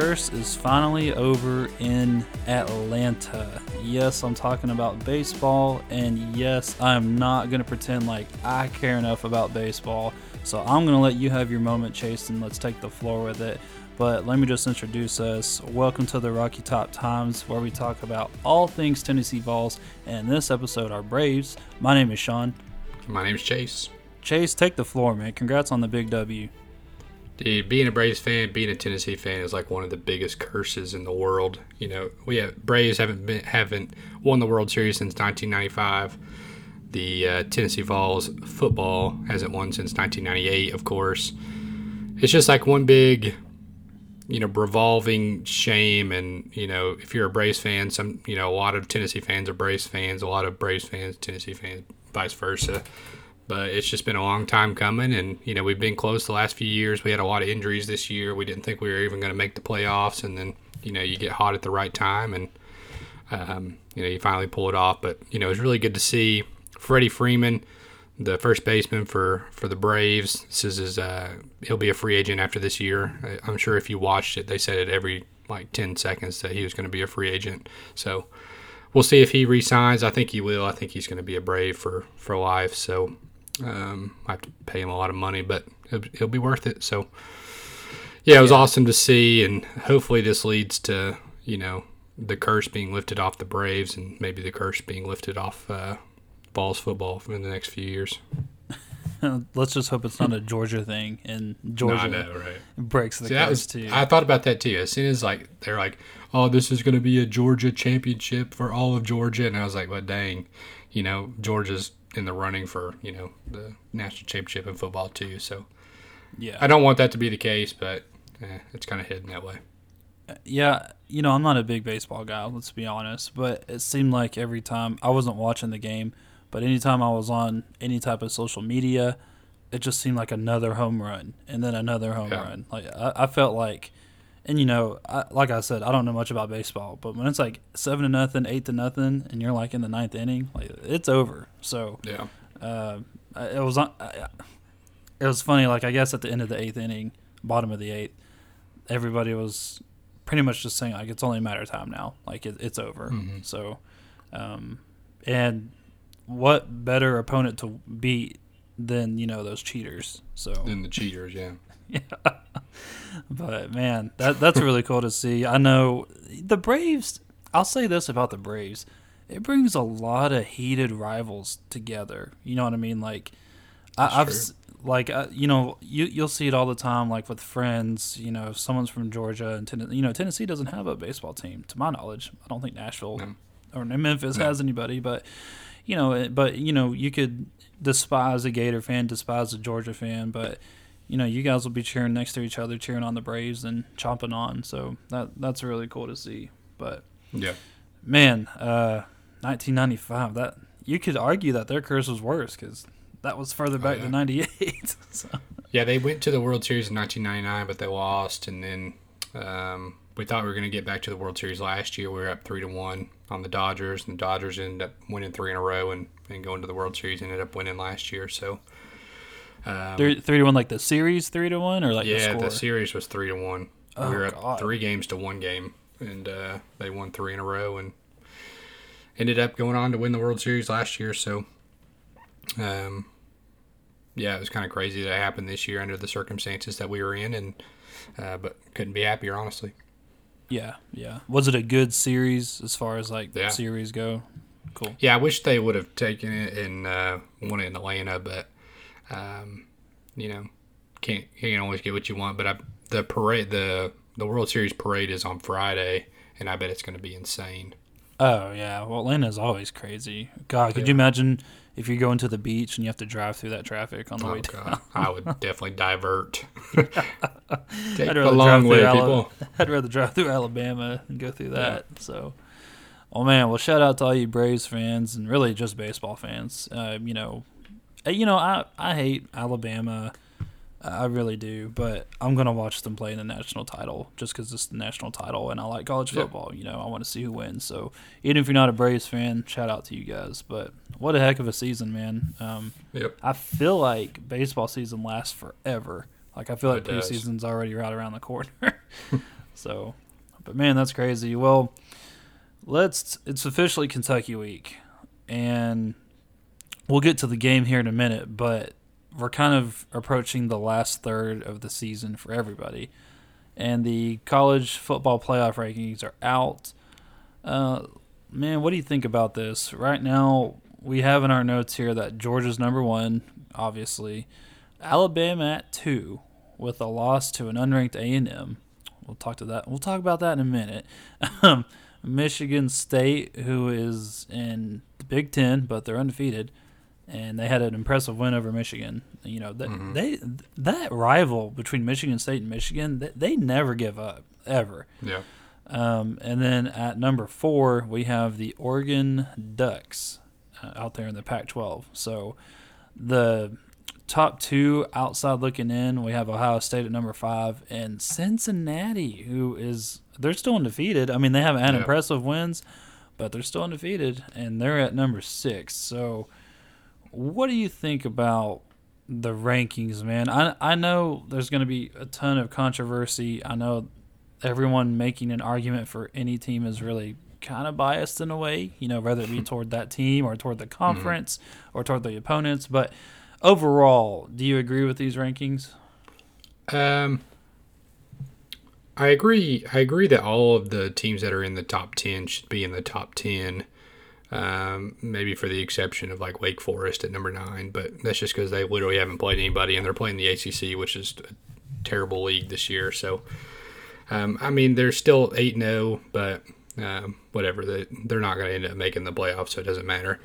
curse is finally over in Atlanta. Yes, I'm talking about baseball, and yes, I'm not going to pretend like I care enough about baseball. So I'm going to let you have your moment, Chase, and let's take the floor with it. But let me just introduce us. Welcome to the Rocky Top Times, where we talk about all things Tennessee Vols, and in this episode are Braves. My name is Sean. My name is Chase. Chase, take the floor, man. Congrats on the big W. Dude, being a Braves fan, being a Tennessee fan is like one of the biggest curses in the world. You know, Braves haven't won the World Series since 1995. The Tennessee Vols football hasn't won since 1998, of course. It's just like one big, you know, revolving shame. And, you know, if you're a Braves fan, a lot of Tennessee fans are Braves fans, a lot of Braves fans, Tennessee fans, vice versa. But it's just been a long time coming, and, you know, we've been close the last few years. We had a lot of injuries this year. We didn't think we were even going to make the playoffs, and then, you know, you get hot at the right time, and, you know, you finally pull it off. But, you know, it was really good to see Freddie Freeman, the first baseman for the Braves. This is his, he'll be a free agent after this year. I'm sure if you watched it, they said it every, 10 seconds that he was going to be a free agent. So we'll see if he re-signs. I think he will. I think he's going to be a Brave for life, so... I have to pay him a lot of money, but it'll be worth it. So, yeah, it was awesome to see, and hopefully this leads to, you know, the curse being lifted off the Braves and maybe the curse being lifted off Vols football in the next few years. Let's just hope it's not a Georgia thing, and Georgia breaks the curse too. I thought about that too. As soon as they're like, oh, this is going to be a Georgia championship for all of Georgia, and I was like, well, dang, you know, Georgia's in the running for, you know, the national championship in football too. So, yeah, I don't want that to be the case, but it's kind of hidden that way. Yeah, you know, I'm not a big baseball guy, let's be honest, but it seemed like every time I wasn't watching the game, but anytime I was on any type of social media, it just seemed like another home run and then another home run. Like I felt like, and you know, like I said, I don't know much about baseball, but when it's like 7-0, 8-0, and you're like in the ninth inning, like it's over. So yeah, it was funny. Like I guess at the end of the eighth inning, bottom of the eighth, everybody was pretty much just saying like it's only a matter of time now. Like it's over. Mm-hmm. So, and what better opponent to beat than, you know, those cheaters? So than the cheaters, yeah. Yeah, but man, that's really cool to see. I know the Braves, I'll say this about the Braves, it brings a lot of heated rivals together. You know what I mean? Like, you know, you'll see it all the time, like with friends. You know, if someone's from Georgia and Tennessee, you know, Tennessee doesn't have a baseball team, to my knowledge. I don't think Nashville or Memphis has anybody, but. You know, but, you know, you could despise a Gator fan, despise a Georgia fan, but, you know, you guys will be cheering next to each other, cheering on the Braves and chomping on. So that's really cool to see. But, yeah, man, 1995, that you could argue that their curse was worse because that was further back than 98. So. Yeah, they went to the World Series in 1999, but they lost. And then we thought we were going to get back to the World Series last year. We were up 3-1. On the Dodgers, and the Dodgers ended up winning 3 in a row and going to the World Series, ended up winning last year. So 3-1, like the series 3-1, or like the score? The series was 3-1. Oh, we were up 3 games to 1 game, and they won 3 in a row and ended up going on to win the World Series last year. So it was kind of crazy that it happened this year under the circumstances that we were in, and but couldn't be happier, honestly. Yeah. Was it a good series as far as, like, series go? Cool. Yeah, I wish they would have taken it and won it in Atlanta, but, you know, you can always get what you want. But the parade, the World Series parade is on Friday, and I bet it's going to be insane. Oh, yeah. Well, Atlanta's always crazy. God, could you imagine if you're going to the beach and you have to drive through that traffic on the way down? God. I would definitely divert. Take the long way, people. I'd rather drive through Alabama and go through that. Yeah. So, oh, man. Well, shout out to all you Braves fans and really just baseball fans. You know, I hate Alabama. I really do, but I'm going to watch them play in the national title just because it's the national title, and I like college football. You know, I want to see who wins. So even if you're not a Braves fan, shout out to you guys. But what a heck of a season, man. I feel like baseball season lasts forever. Like I feel like preseason's already right around the corner. So, but man, that's crazy. Well, it's officially Kentucky week, and we'll get to the game here in a minute, but we're kind of approaching the last third of the season for everybody, and the college football playoff rankings are out. Man, what do you think about this? Right now, we have in our notes here that Georgia's number one, obviously. Alabama at 2 with a loss to an unranked A&M. We'll talk about that in a minute. Michigan State, who is in the Big Ten, but they're undefeated, and they had an impressive win over Michigan. You know, that rival between Michigan State and Michigan, they never give up, ever. Yeah. And then at number 4, we have the Oregon Ducks out there in the Pac-12. So the top 2 outside looking in, we have Ohio State at number 5 and Cincinnati, they're still undefeated. I mean, they haven't had impressive wins, but they're still undefeated, and they're at number 6. So what do you think about the rankings, man? I know there's going to be a ton of controversy. I know everyone making an argument for any team is really kind of biased in a way, you know, whether it be toward that team or toward the conference or toward the opponents. But overall, do you agree with these rankings? I agree. I agree that all of the teams that are in the top 10 should be in the top 10. Maybe for the exception of like Wake Forest at number 9, but that's just because they literally haven't played anybody, and they're playing the ACC, which is a terrible league this year. So, I mean, they're still 8-0, but whatever. They're not going to end up making the playoffs, so it doesn't matter.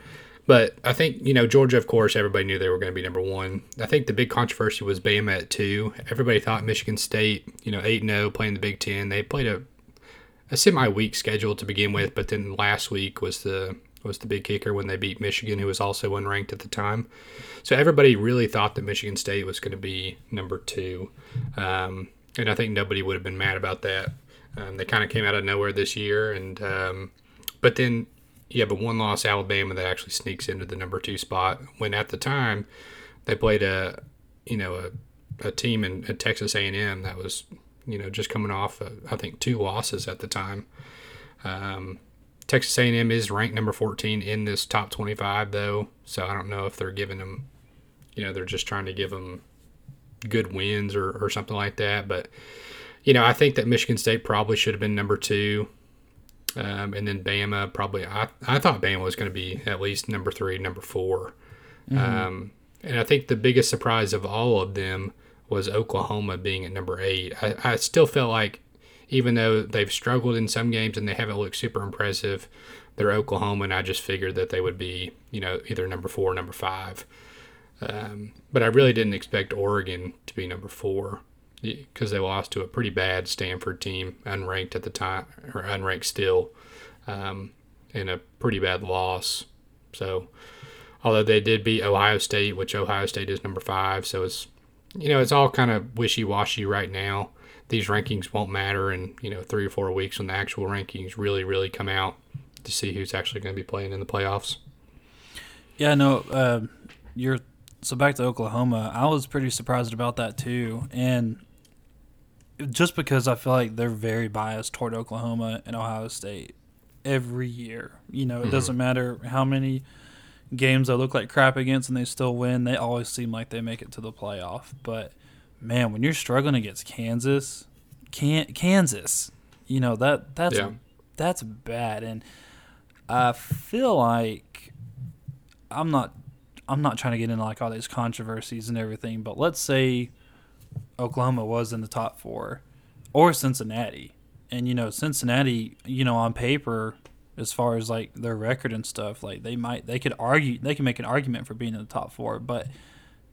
But I think, you know, Georgia, of course, everybody knew they were going to be number 1. I think the big controversy was Bama at 2. Everybody thought Michigan State, you know, 8-0, playing the Big Ten. They played a semi-weak schedule to begin with, but then last week was the big kicker when they beat Michigan, who was also unranked at the time. So everybody really thought that Michigan State was going to be number 2. And I think nobody would have been mad about that. They kind of came out of nowhere this year. And but then you have a one-loss Alabama that actually sneaks into the number 2 spot, when at the time they played a team in Texas A&M that was, you know, just coming off, I think, 2 losses at the time. Texas A&M is ranked number 14 in this top 25, though, so I don't know if they're giving them, you know, they're just trying to give them good wins or something like that. But, you know, I think that Michigan State probably should have been number 2. And then Bama probably, I thought Bama was going to be at least number 3, number 4. And I think the biggest surprise of all of them was Oklahoma being at number 8. I still feel like, even though they've struggled in some games and they haven't looked super impressive, they're Oklahoma, and I just figured that they would be, you know, either number 4 or number 5. But I really didn't expect Oregon to be number 4, because they lost to a pretty bad Stanford team, unranked at the time, or unranked still, and a pretty bad loss. So, although they did beat Ohio State, which Ohio State is number 5, so it's, you know, it's all kind of wishy-washy right now. These rankings won't matter in, you know, 3 or 4 weeks when the actual rankings really, really come out to see who's actually going to be playing in the playoffs. Yeah, no, so back to Oklahoma, I was pretty surprised about that too. And just because I feel like they're very biased toward Oklahoma and Ohio State every year. You know, it doesn't matter how many games they look like crap against and they still win. They always seem like they make it to the playoff. But man, when you're struggling against Kansas, Kansas, you know, that's bad. And I feel like I'm not trying to get into like all these controversies and everything, but let's say Oklahoma was in the top 4 or Cincinnati. And, you know, Cincinnati, you know, on paper, as far as like their record and stuff, like they could make an argument for being in the top 4, but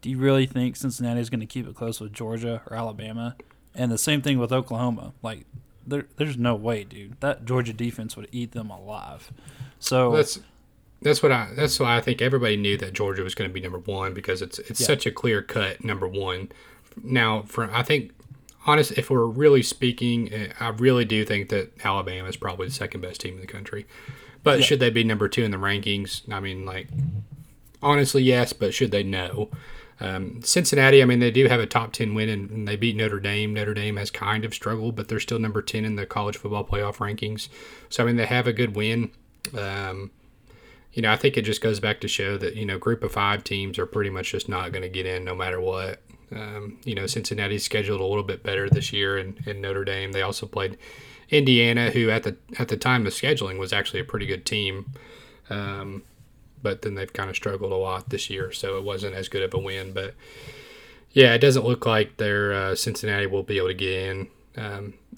do you really think Cincinnati is going to keep it close with Georgia or Alabama? And the same thing with Oklahoma. Like, there's no way, dude. That Georgia defense would eat them alive. So that's why I think everybody knew that Georgia was going to be number 1, because it's such a clear cut number 1. Now, I think, honest, if we're really speaking, I really do think that Alabama is probably the second best team in the country. But should they be number 2 in the rankings? I mean, like, Honestly, yes, but should they? No. Cincinnati, I mean, they do have a top 10 win, and they beat Notre Dame. Notre Dame has kind of struggled, but they're still number 10 in the college football playoff rankings. So, I mean, they have a good win. You know, I think it just goes back to show that, you know, group of five teams are pretty much just not going to get in no matter what. You know, Cincinnati's scheduled a little bit better this year, and Notre Dame. They also played Indiana, who at the time of scheduling was actually a pretty good team. But then they've kind of struggled a lot this year, so it wasn't as good of a win. But, yeah, it doesn't look like their Cincinnati will be able to get in.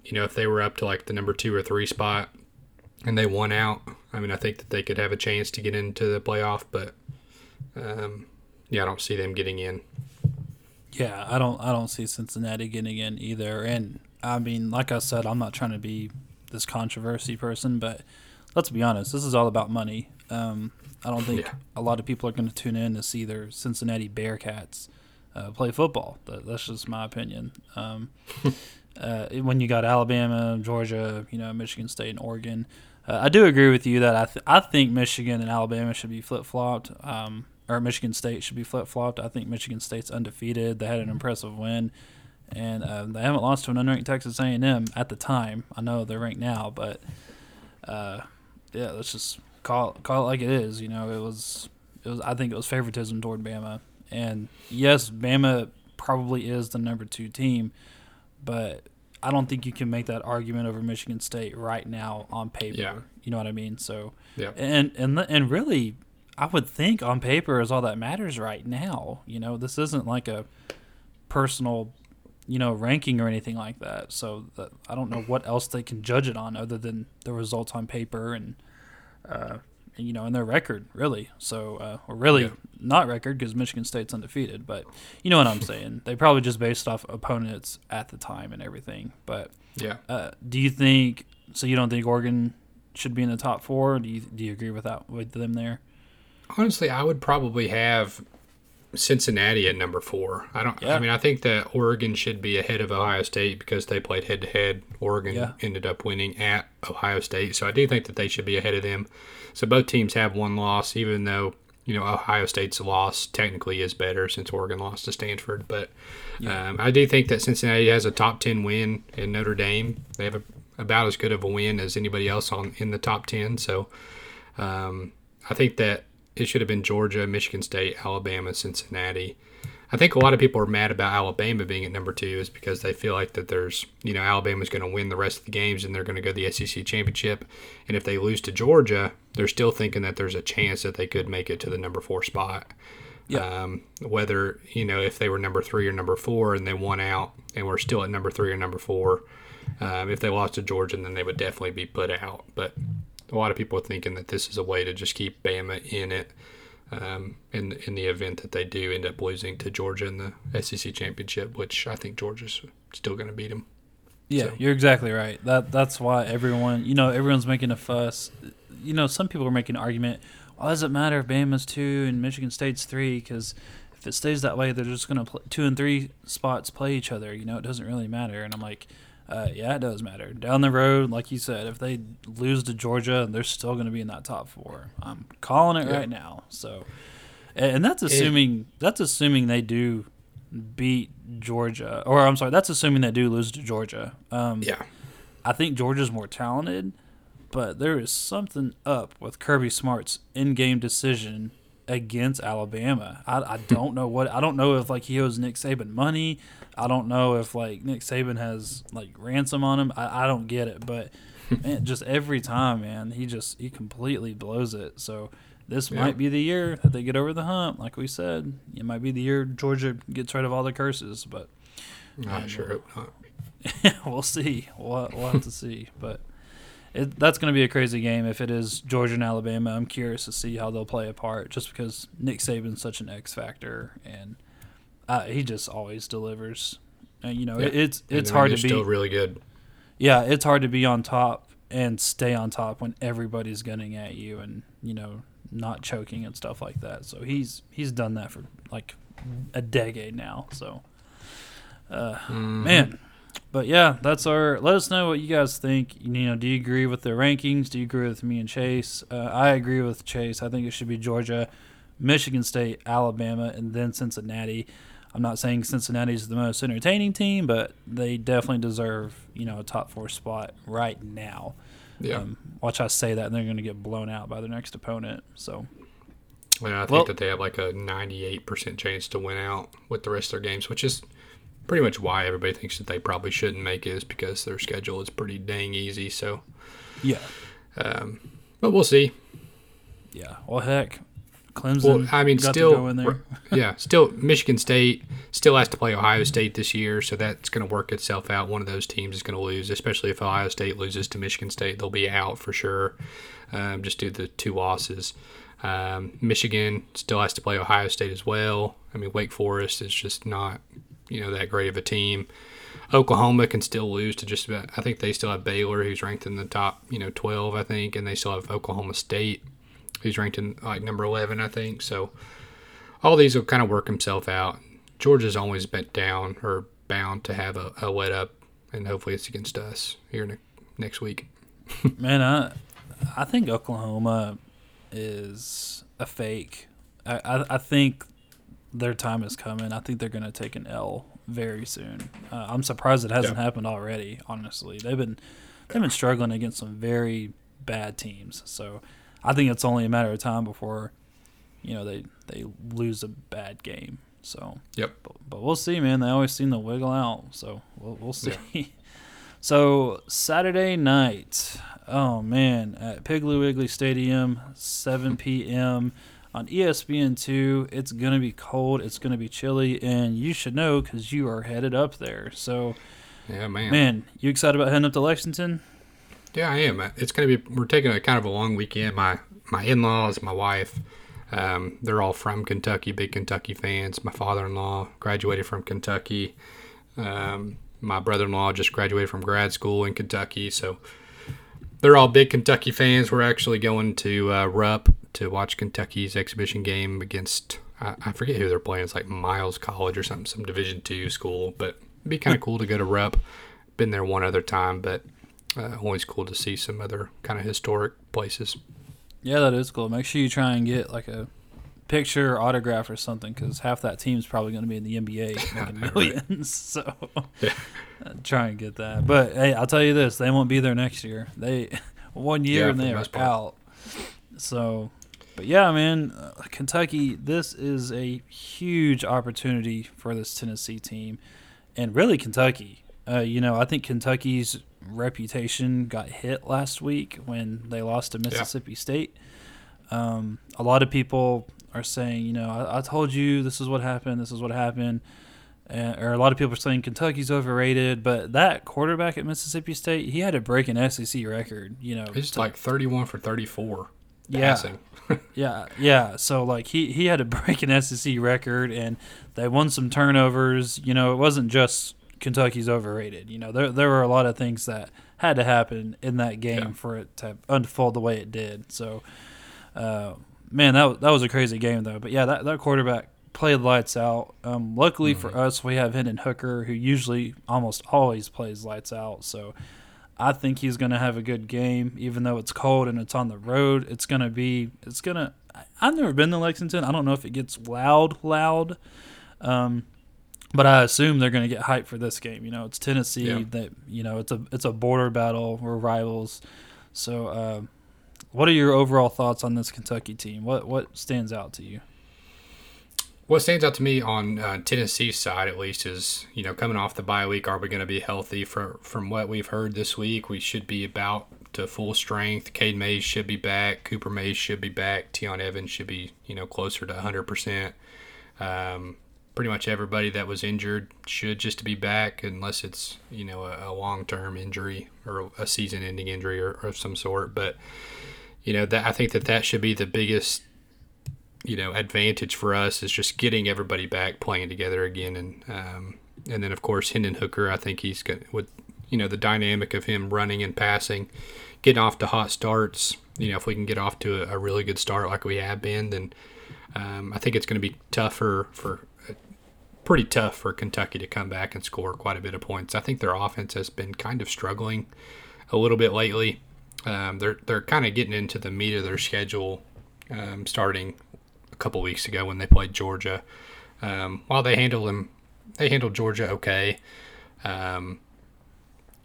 You know, if they were up to, like, the number 2 or 3 spot and they won out, I mean, I think that they could have a chance to get into the playoff. But, yeah, I don't see them getting in. Yeah, I don't see Cincinnati getting in either. And, I mean, like I said, I'm not trying to be this controversy person, but let's be honest, this is all about money. I don't think a lot of people are going to tune in to see their Cincinnati Bearcats play football. That's just my opinion. When you got Alabama, Georgia, you know, Michigan State, and Oregon, I do agree with you that I think Michigan and Alabama should be flip-flopped, or Michigan State should be flip-flopped. I think Michigan State's undefeated. They had an impressive win, and they haven't lost to an unranked Texas A&M at the time. I know they're ranked now, but, yeah, that's just – Call it like it is, you know. It was. I think it was favoritism toward Bama, and yes, Bama probably is the number 2 team, but I don't think you can make that argument over Michigan State right now on paper. Yeah. You know what I mean? So, yeah. And really, I would think on paper is all that matters right now. You know, this isn't like a personal, you know, ranking or anything like that. So I don't know what else they can judge it on other than the results on paper and. You know, in their record, really. So, or really not record because Michigan State's undefeated. But you know what I'm saying. They probably just based off opponents at the time and everything. But yeah, do you think? So you don't think Oregon should be in the top 4? Do you agree with that with them there? Honestly, I would probably have Cincinnati at number 4. I don't. Yeah. I mean, I think that Oregon should be ahead of Ohio State because they played head to head. Oregon ended up winning at Ohio State, so I do think that they should be ahead of them. So both teams have one loss, even though you know Ohio State's loss technically is better since Oregon lost to Stanford. But I do think that Cincinnati has a top 10 win, and Notre Dame they have about as good of a win as anybody else in the top 10. So I think that. It should have been Georgia, Michigan State, Alabama, Cincinnati. I think a lot of people are mad about Alabama being at number 2 is because they feel like that there's, you know, Alabama's going to win the rest of the games and they're going to go to the SEC championship. And if they lose to Georgia, they're still thinking that there's a chance that they could make it to the number 4 spot. Yeah. Whether, you know, if they were number 3 or number 4 and they won out and were still at number 3 or number 4, if they lost to Georgia, then they would definitely be put out. But a lot of people are thinking that this is a way to just keep Bama in it in the event that they do end up losing to Georgia in the SEC championship, which I think Georgia's still going to beat them. Yeah, so. You're exactly right. That's why everyone, you know, everyone's making a fuss. You know, some people are making an argument, well, does it matter if Bama's 2 and Michigan State's 3? Because if it stays that way, they're just going to 2 and 3 spots play each other. You know, it doesn't really matter. And I'm like, yeah, it does matter. Down the road, like you said, if they lose to Georgia, they're still going to be in that top 4. I'm calling it right now. So, and that's assuming they do beat Georgia, or I'm sorry, that's assuming they do lose to Georgia. I think Georgia's more talented, but there is something up with Kirby Smart's in-game decision against Alabama. I don't know what – I don't know if, like, he owes Nick Saban money. I don't know if, like, Nick Saban has, like, ransom on him. I don't get it. But, man, just every time, man, he completely blows it. So this might be the year that they get over the hump, like we said. It might be the year Georgia gets rid of all the curses. But I sure hope not. We'll see. We'll have to see. But that's going to be a crazy game if it is Georgia and Alabama. I'm curious to see how they'll play a part just because Nick Saban's such an X factor, and he just always delivers. And, you know, it's hard to be still really good. Yeah, it's hard to be on top and stay on top when everybody's gunning at you and, you know, not choking and stuff like that. So he's done that for like a decade now. So, man. But, yeah, that's our – let us know what you guys think. You know, do you agree with the rankings? Do you agree with me and Chase? I agree with Chase. I think it should be Georgia, Michigan State, Alabama, and then Cincinnati. I'm not saying Cincinnati's the most entertaining team, but they definitely deserve, you know, a top four spot right now. Yeah. Watch I say that, and they're going to get blown out by their next opponent. So, yeah, I think that they have like a 98% chance to win out with the rest of their games, which is pretty much why everybody thinks that they probably shouldn't make it, is because their schedule is pretty dang easy. So, yeah. But we'll see. Yeah. Well, heck. Clemson. Well, I mean, still, in there. Yeah, still Michigan State still has to play Ohio State this year, so that's going to work itself out. One of those teams is going to lose, especially if Ohio State loses to Michigan State. They'll be out for sure, just due to the two losses. Michigan still has to play Ohio State as well. I mean, Wake Forest is just not, you know, that great of a team. Oklahoma can still lose to just about, I think they still have Baylor, who's ranked in the top, you know, 12, I think, and they still have Oklahoma State, who's ranked in like number 11, I think. So all these will kind of work himself out. Georgia's always bent down or bound to have a let up, and hopefully it's against us here next week. Man, I think Oklahoma is a fake. I think their time is coming. I think they're going to take an L very soon. I'm surprised it hasn't happened already. Honestly, they've been struggling against some very bad teams. So I think it's only a matter of time before, you know, they lose a bad game. So yep. But we'll see, man. They always seem to wiggle out. So we'll see. Yeah. So Saturday night, oh man, at Piggly Wiggly Stadium, 7 p.m. on ESPN2. It's gonna be cold. It's gonna be chilly, and you should know because you are headed up there. So yeah, man. Man, you excited about heading up to Lexington? Yeah, I am. It's going to be, we're taking a kind of a long weekend. My in-laws, my wife, they're all from Kentucky, big Kentucky fans. My father-in-law graduated from Kentucky. My brother-in-law just graduated from grad school in Kentucky. So they're all big Kentucky fans. We're actually going to Rupp to watch Kentucky's exhibition game against, I forget who they're playing. It's like Miles College or something, some Division II school. But it'd be kind of cool to go to Rupp. Been there one other time, but always cool to see some other kind of historic places. Yeah, that is cool. Make sure you try and get like a picture or autograph or something, because half that team's probably going to be in the NBA, like millions. So yeah. Try and get that. But hey, I'll tell you this: they won't be there next year. They 1 year and they are out. So, but yeah, man, Kentucky. This is a huge opportunity for this Tennessee team, and really Kentucky. You know, I think Kentucky's reputation got hit last week when they lost to Mississippi State. A lot of people are saying, you know, I told you this is what happened. Or a lot of people are saying Kentucky's overrated, but that quarterback at Mississippi State, he had to break an SEC record, you know. It's like 31 for 34 passing. Yeah. So, like, he had to break an SEC record, and they won some turnovers. You know, it wasn't just Kentucky's overrated. You know, there were a lot of things that had to happen in that game for it to unfold the way it did. So, man, that was a crazy game, though. But, yeah, that quarterback played lights out. Luckily for us, we have Hendon Hooker, who usually almost always plays lights out. So I think he's going to have a good game, even though it's cold and it's on the road. I've never been to Lexington. I don't know if it gets loud. But I assume they're going to get hyped for this game. You know, it's Tennessee. That, you know, it's a border battle. We're rivals. So, what are your overall thoughts on this Kentucky team? What stands out to you? What stands out to me on Tennessee's side, at least, is, you know, coming off the bye week, are we going to be healthy? From what we've heard this week, we should be about to full strength. Cade Mays should be back. Cooper Mays should be back. Tiyon Evans should be, you know, closer to 100%. Pretty much everybody that was injured should just be back, unless it's, you know, a long-term injury or a season-ending injury or of some sort. But, you know, I think that should be the biggest, you know, advantage for us, is just getting everybody back playing together again. And then, of course, Hendon Hooker, I think he's going with, you know, the dynamic of him running and passing, getting off to hot starts. You know, if we can get off to a really good start like we have been, then I think it's going to be pretty tough for Kentucky to come back and score quite a bit of points. I think their offense has been kind of struggling a little bit lately. They're kind of getting into the meat of their schedule, starting a couple weeks ago when they played Georgia. While they handled Georgia okay, their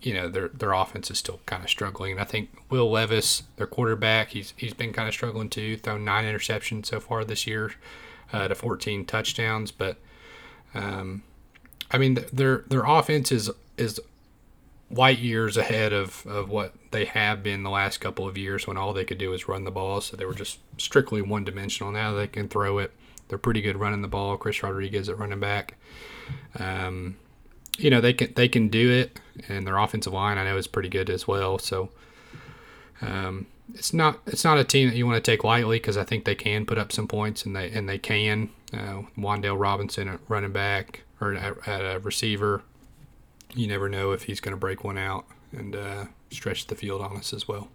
offense is still kind of struggling. And I think Will Levis, their quarterback, he's been kind of struggling too. Thrown 9 interceptions so far this year to 14 touchdowns. But their offense is light years ahead of what they have been the last couple of years when all they could do is run the ball. So they were just strictly one-dimensional. Now they can throw it. They're pretty good running the ball. Chris Rodriguez at running back. They can do it, and their offensive line I know is pretty good as well. So it's not a team that you want to take lightly, because I think they can put up some points, and they can. Wandale Robinson at running back or at a receiver. You never know if he's going to break one out and stretch the field on us as well.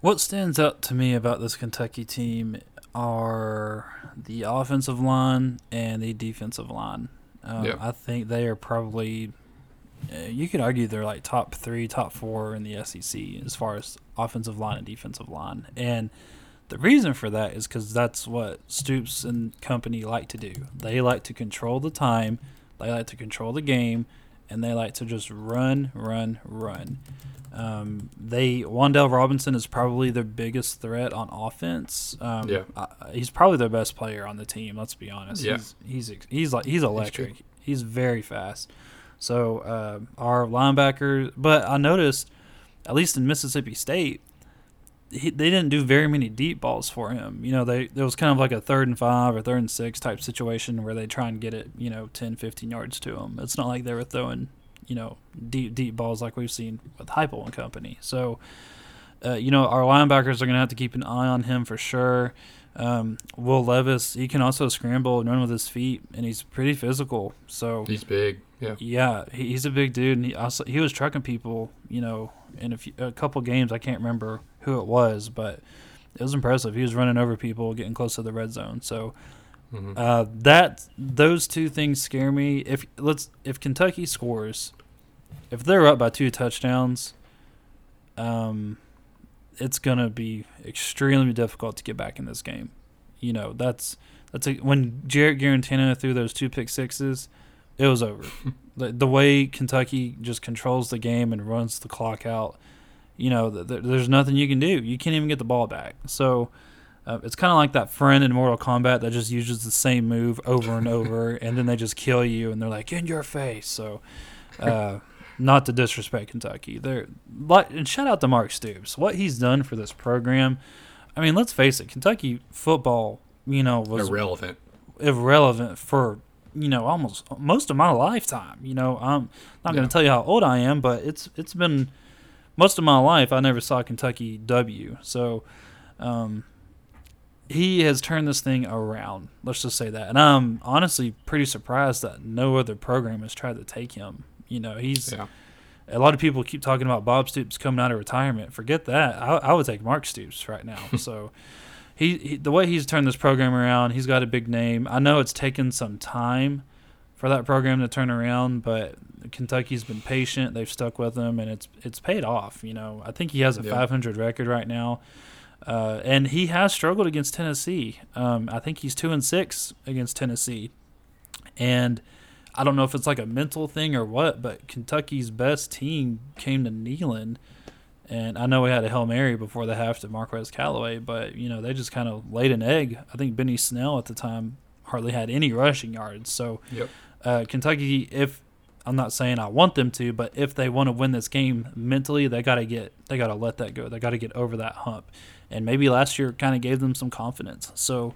What stands out to me about this Kentucky team are the offensive line and the defensive line. Yep. I think they are probably, you could argue they're like top 3, top 4 in the SEC as far as offensive line and defensive line. And the reason for that is because that's what Stoops and company like to do. They like to control the time. They like to control the game, and they like to just run, run, run. Wandale Robinson is probably their biggest threat on offense. He's probably their best player on the team. Let's be honest. Yeah. He's electric. He's very fast. So our linebackers. But I noticed, at least in Mississippi State, they didn't do very many deep balls for him. There was kind of like a 3rd and 5 or 3rd and 6 type situation where they try and get it, 10, 15 yards to him. It's not like they were throwing, deep balls like we've seen with Heupel and company. So, our linebackers are going to have to keep an eye on him for sure. Will Levis, he can also scramble and run with his feet, and he's pretty physical. So he's big. Yeah. Yeah, he's a big dude, and he was trucking people, in a couple games. I can't remember who it was, but it was impressive. He was running over people, getting close to the red zone. So those two things scare me. If Kentucky scores, if they're up by 2 touchdowns, it's gonna be extremely difficult to get back in this game. That's when Jarrett Garantano threw those 2 pick sixes, it was over. The way Kentucky just controls the game and runs the clock out, there's nothing you can do. You can't even get the ball back. So it's kind of like that friend in Mortal Kombat that just uses the same move over and over, and then they just kill you, and they're like, in your face. So not to disrespect Kentucky. And shout out to Mark Stoops. What he's done for this program, let's face it, Kentucky football, was irrelevant for almost most of my lifetime. I'm not going to tell you how old I am, but it's been most of my life I never saw Kentucky W. So he has turned this thing around. Let's just say that. And I'm honestly pretty surprised that no other program has tried to take him. A lot of people keep talking about Bob Stoops coming out of retirement. Forget that. I would take Mark Stoops right now. So he the way he's turned this program around, he's got a big name. I know it's taken some time for that program to turn around, but Kentucky's been patient. They've stuck with him, and it's paid off. I think he has a 500 record right now, and he has struggled against Tennessee. I think he's 2-6 against Tennessee, and I don't know if it's like a mental thing or what, but Kentucky's best team came to Neyland, and I know we had a Hail Mary before the half to Marquez Callaway, but they just kind of laid an egg. I think Benny Snell at the time hardly had any rushing yards, so. Yep. Kentucky, if I'm not saying I want them to, but if they want to win this game mentally, they gotta let that go. They gotta get over that hump, and maybe last year kind of gave them some confidence. So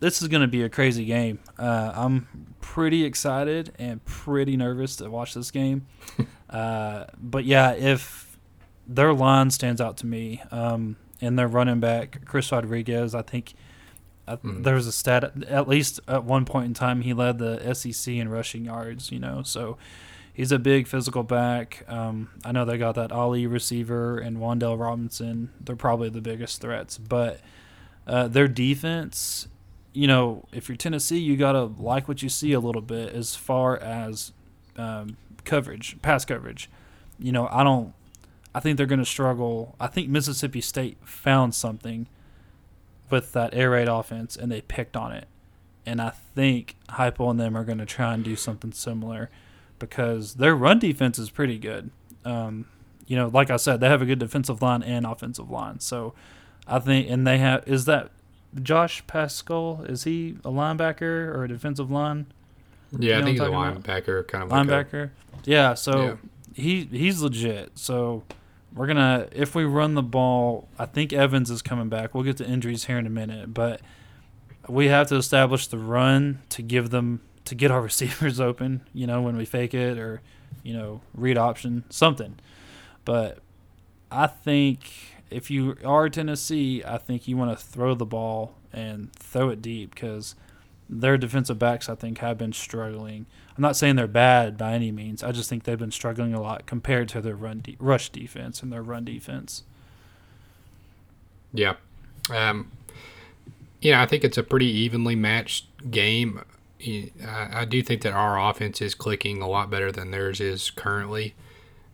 this is gonna be a crazy game. I'm pretty excited and pretty nervous to watch this game. But yeah, if their line stands out to me, and their running back Chris Rodriguez, I think. There was a stat, at least at one point in time, he led the SEC in rushing yards, so he's a big physical back. I know they got that Ali receiver and Wandale Robinson. They're probably the biggest threats, but their defense, if you're Tennessee, you got to like what you see a little bit as far as coverage, pass coverage. I think they're going to struggle. I think Mississippi State found something with that air raid offense, and they picked on it. And I think Heupel and them are going to try and do something similar because their run defense is pretty good. You know, like I said, they have a good defensive line and offensive line. So I think – and they have – is that Josh Pascal? Is he a linebacker or a defensive line? Yeah, you know, I think he's a linebacker. About? Kind of linebacker. Like yeah, so yeah. He's legit. So we're going to – if we run the ball, I think Evans is coming back. We'll get to injuries here in a minute, but – we have to establish the run to give them to get our receivers open, you know, when we fake it or, you know, read option, something. But I think if you are Tennessee, I think you want to throw the ball and throw it deep because their defensive backs, I think, have been struggling. I'm not saying they're bad by any means. I just think they've been struggling a lot compared to their rush defense and their run defense. Yeah. Yeah, I think it's a pretty evenly matched game. I do think that our offense is clicking a lot better than theirs is currently,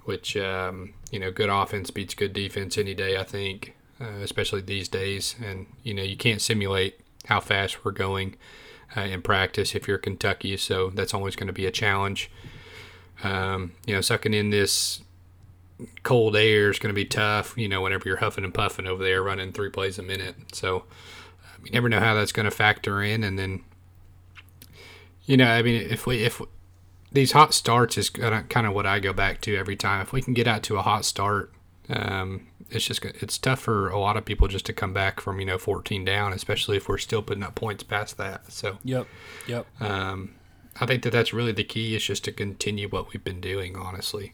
which, you know, good offense beats good defense any day, I think, especially these days. And, you know, you can't simulate how fast we're going in practice if you're Kentucky, so that's always going to be a challenge. You know, sucking in this cold air is going to be tough, you know, whenever you're huffing and puffing over there running 3 plays a minute. So you never know how that's going to factor in, and then, you know, I mean, if these hot starts is kind of what I go back to every time. If we can get out to a hot start, it's tough for a lot of people just to come back from, you know, 14 down, especially if we're still putting up points past that. So yep. I think that's really the key is just to continue what we've been doing. Honestly,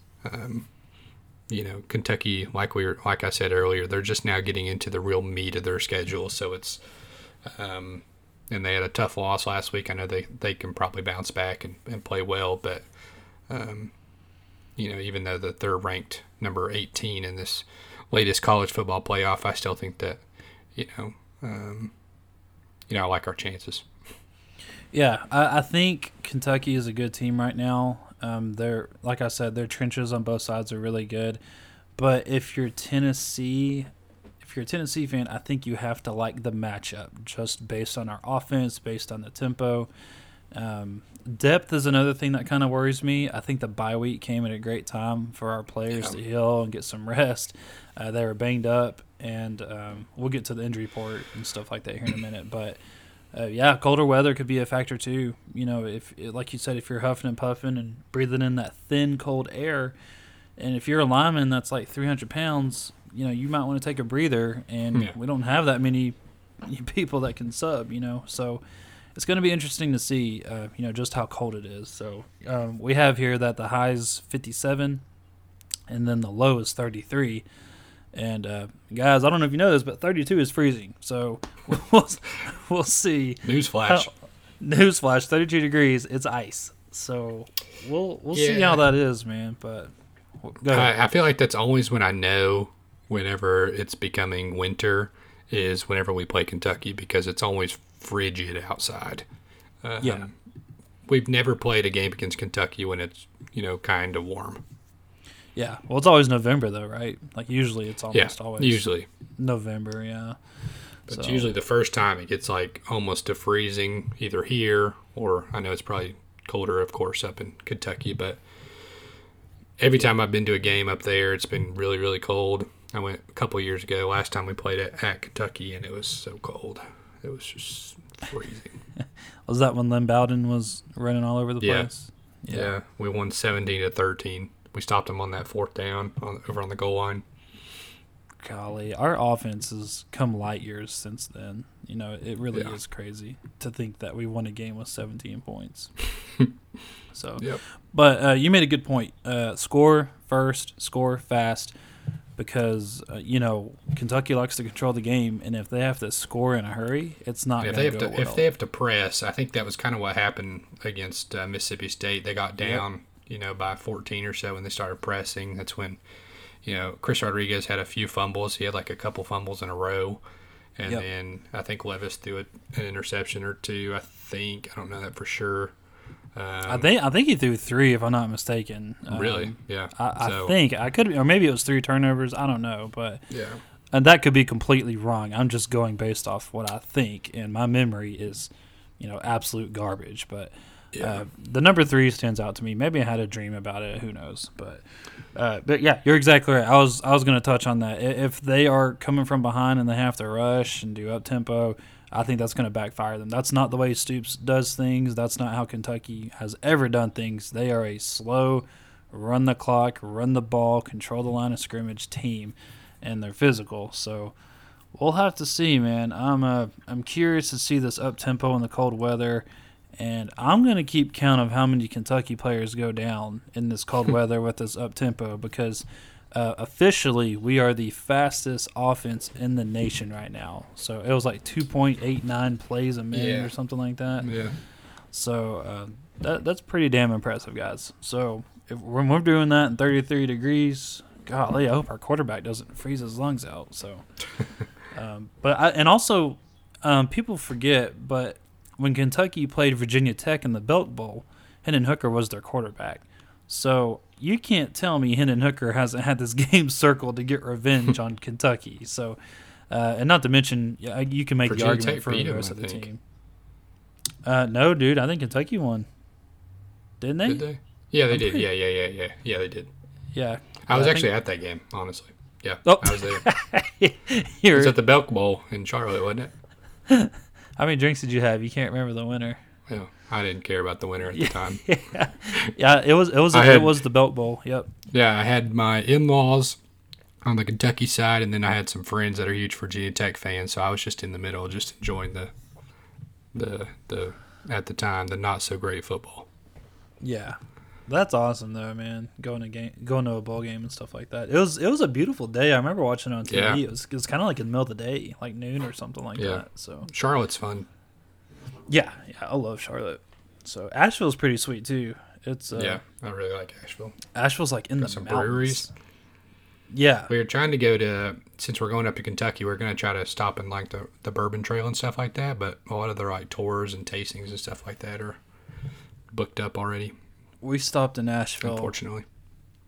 you know, Kentucky, like I said earlier, they're just now getting into the real meat of their schedule, so it's. And they had a tough loss last week. I know they can probably bounce back and play well, but, you know, even though that they're ranked number 18 in this latest college football playoff, I still think that, you know, I like our chances. Yeah, I think Kentucky is a good team right now. They're, like I said, their trenches on both sides are really good, but if you're Tennessee – you're a Tennessee fan, I think you have to like the matchup just based on our offense, based on the tempo. Depth is another thing that kind of worries me. I think the bye week came at a great time for our players to heal and get some rest. They were banged up, and we'll get to the injury report and stuff like that here in a minute. But, yeah, colder weather could be a factor too. You know, if like you said, if you're huffing and puffing and breathing in that thin, cold air, and if you're a lineman that's like 300 pounds – you know, you might want to take a breather, and we don't have that many people that can sub, you know. So it's going to be interesting to see, you know, just how cold it is. So we have here that the high is 57, and then the low is 33. And, guys, I don't know if you know this, but 32 is freezing. So we'll see. Newsflash. Newsflash, 32 degrees, it's ice. So we'll see how that is, man. But go ahead. I feel like that's always when I know – whenever it's becoming winter is whenever we play Kentucky because it's always frigid outside. We've never played a game against Kentucky when it's, you know, kind of warm. Yeah. Well, it's always November though, right? Like usually it's almost always usually November. Yeah. But so. It's usually the first time it gets like almost to freezing either here or I know it's probably colder, of course, up in Kentucky, but every time I've been to a game up there, it's been really, really cold. I went a couple years ago, last time we played at Kentucky, and it was so cold. It was just freezing. Was that when Lynn Bowden was running all over the place? Yeah. We won 17-13. We stopped him on that 4th down over on the goal line. Golly, our offense has come light years since then. You know, it really is crazy to think that we won a game with 17 points. So, but you made a good point. Score first, score fast. Because, you know, Kentucky likes to control the game, and if they have to score in a hurry, it's not going to go well. If they have to press, I think that was kind of what happened against Mississippi State. They got down, you know, by 14 or so when they started pressing. That's when, you know, Chris Rodriguez had a few fumbles. He had like a couple fumbles in a row. And then I think Levis threw an interception or two, I think. I don't know that for sure. I think he threw 3, if I'm not mistaken. Really? Yeah. I think. I could be, or maybe it was 3 turnovers. I don't know. But And that could be completely wrong. I'm just going based off what I think, and my memory is, you know, absolute garbage. But the number 3 stands out to me. Maybe I had a dream about it. Who knows? But yeah, you're exactly right. I was going to touch on that. If they are coming from behind and they have to rush and do up tempo, I think that's going to backfire them. That's not the way Stoops does things. That's not how Kentucky has ever done things. They are a slow, run the clock, run the ball, control the line of scrimmage team, and they're physical. So we'll have to see, man. I'm curious to see this up tempo in the cold weather, and I'm going to keep count of how many Kentucky players go down in this cold weather with this up tempo, because officially we are the fastest offense in the nation right now. So it was like 2.89 plays a minute or something like that. Yeah. So that's pretty damn impressive, guys. So if we're doing that in 33 degrees, golly, I hope our quarterback doesn't freeze his lungs out. So, but people forget, but when Kentucky played Virginia Tech in the Belk Bowl, Hendon Hooker was their quarterback. So you can't tell me Hendon Hooker hasn't had this game circled to get revenge on Kentucky. So, and not to mention, you can make Virginia the argument Tech for the rest of the team. No, dude, I think Kentucky won. Didn't they? Did they? Yeah, they did. Yeah, they did. Yeah. I was actually at that game, honestly. Yeah, oh. I was there. It was at the Belk Bowl in Charlotte, wasn't it? How many drinks did you have? You can't remember the winner. Yeah, I didn't care about the winner at the time. Yeah, it was the Belk Bowl. Yep. Yeah, I had my in-laws on the Kentucky side, and then I had some friends that are huge Virginia Tech fans, so I was just in the middle, just enjoying the at the time the not so great football. Yeah. That's awesome though, man. Going to a bowl game and stuff like that. It was a beautiful day. I remember watching it on TV. Yeah. It was kind of like in the middle of the day, like noon or something like that. So Charlotte's fun. Yeah, I love Charlotte. So Asheville's pretty sweet too. It's I really like Asheville. Asheville's like in the mountains. Breweries. Yeah, we were trying to go to, since we're going up to Kentucky, we're going to try to stop in like the Bourbon Trail and stuff like that. But a lot of the like tours and tastings and stuff like that are booked up already. We stopped in Asheville. Unfortunately.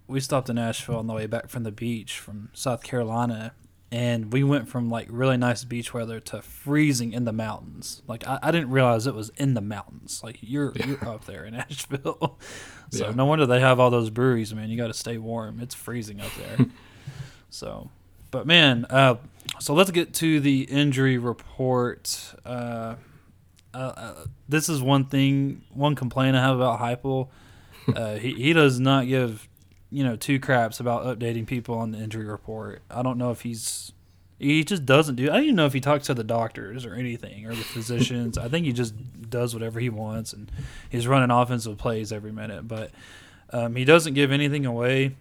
We stopped in Asheville on the way back from the beach from South Carolina, and we went from, like, really nice beach weather to freezing in the mountains. Like, I didn't realize it was in the mountains. Like, you're up there in Asheville. So no wonder they have all those breweries, man. You got to stay warm. It's freezing up there. So, but, man, so let's get to the injury report. This is one complaint I have about Heupel. He does not give, two craps about updating people on the injury report. I don't know if he just doesn't do. I don't even know if he talks to the doctors or anything or the physicians. I think he just does whatever he wants, and he's running offensive plays every minute. But he doesn't give anything away.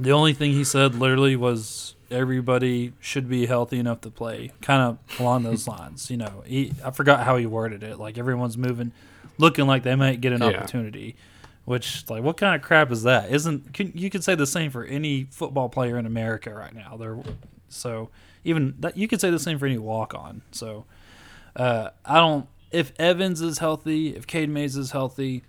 The only thing he said literally was everybody should be healthy enough to play, kind of along those lines. I forgot how he worded it. Like everyone's moving, looking like they might get an opportunity. Which, like, what kind of crap is that? You could say the same for any football player in America right now. You could say the same for any walk-on. So, if Evans is healthy, if Cade Mays is healthy,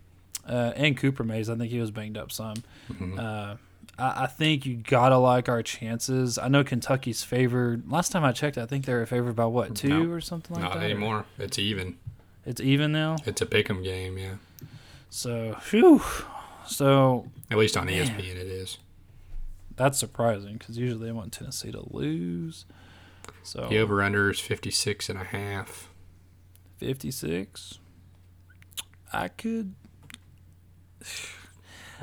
and Cooper Mays, I think he was banged up some. Mm-hmm. I think you gotta like our chances. I know Kentucky's favored. Last time I checked, I think they were favored by what, 2 or something like that? Not anymore. It's even. It's even now? It's a pick'em game, yeah. So, phew. So, at least on ESPN it is. That's surprising because usually they want Tennessee to lose. So the over-under is 56.5. 56?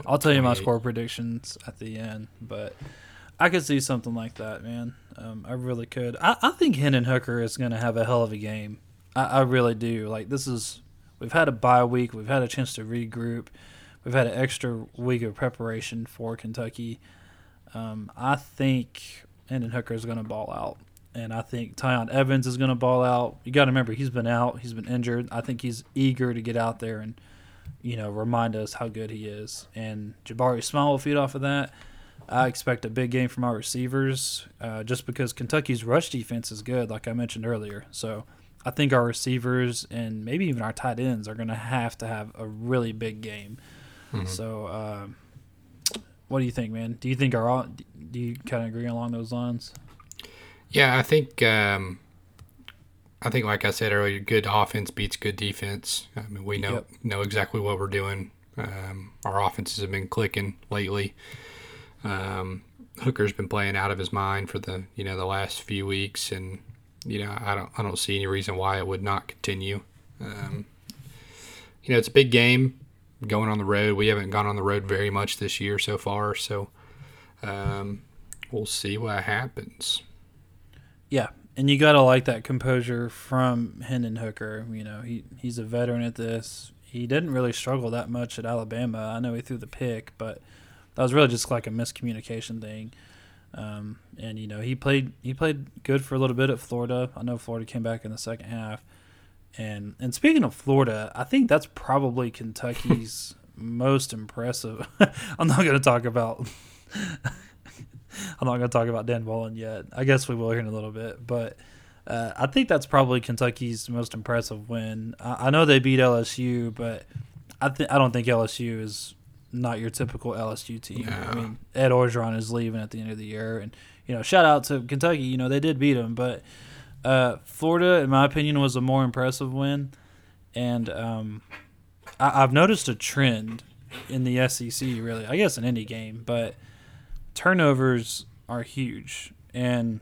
I'll tell you my score predictions at the end, but I could see something like that, man. I really could. I think Hendon Hooker is going to have a hell of a game. I really do. Like, this is... We've had a bye week. We've had a chance to regroup. We've had an extra week of preparation for Kentucky. I think Hendon Hooker is going to ball out, and I think Tiyon Evans is going to ball out. You got to remember, he's been out. He's been injured. I think he's eager to get out there and, remind us how good he is. And Jabari Small will feed off of that. I expect a big game from our receivers just because Kentucky's rush defense is good, like I mentioned earlier. So I think our receivers and maybe even our tight ends are going to have a really big game. Mm-hmm. So, what do you think, man? Do you kind of agree along those lines? Yeah, I think like I said earlier, good offense beats good defense. I mean, we know exactly what we're doing. Our offenses have been clicking lately. Hooker's been playing out of his mind for the last few weeks, and I don't see any reason why it would not continue. It's a big game going on the road. We haven't gone on the road very much this year so far, so we'll see what happens. Yeah, and you gotta like that composure from Hendon Hooker. He's a veteran at this. He didn't really struggle that much at Alabama. I know he threw the pick, but that was really just like a miscommunication thing. And he played good for a little bit at Florida. I know Florida came back in the second half. And speaking of Florida, I think that's probably Kentucky's most impressive. I'm not going to talk about Dan Mullen yet. I guess we will here in a little bit, but I think that's probably Kentucky's most impressive win. I know they beat LSU, but I don't think LSU is not your typical LSU team. No. I mean, Ed Orgeron is leaving at the end of the year, and shout out to Kentucky. They did beat them, but Florida, in my opinion, was a more impressive win, and I've noticed a trend in the SEC. Really, I guess in any game, but turnovers are huge, and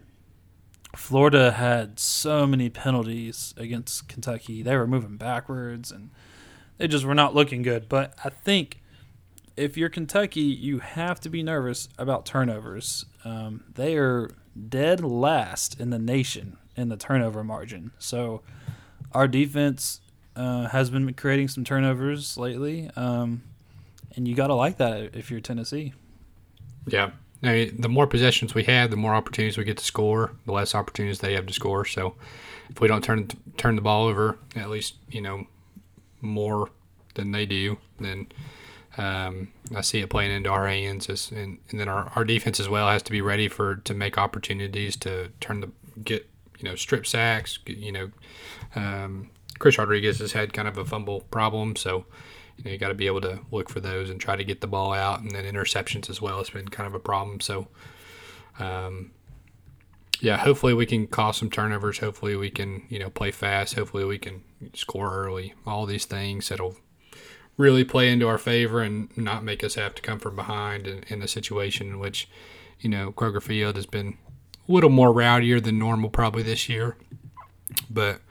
Florida had so many penalties against Kentucky. They were moving backwards, and they just were not looking good. But I think if you're Kentucky, you have to be nervous about turnovers. They are dead last in the nation in the turnover margin. So our defense has been creating some turnovers lately, and you got to like that if you're Tennessee. Yeah. I mean, the more possessions we have, the more opportunities we get to score, the less opportunities they have to score. So if we don't turn the ball over at least, more than they do, then I see it playing into our hands. And then our defense as well has to be ready to make opportunities to get strip sacks. Chris Rodriguez has had kind of a fumble problem, so you got to be able to look for those and try to get the ball out, and then interceptions as well. It's been kind of a problem. So, hopefully we can cause some turnovers. Hopefully we can, play fast. Hopefully we can score early. All these things that'll really play into our favor and not make us have to come from behind in a situation in which, Kroger Field has been a little more rowdier than normal probably this year. But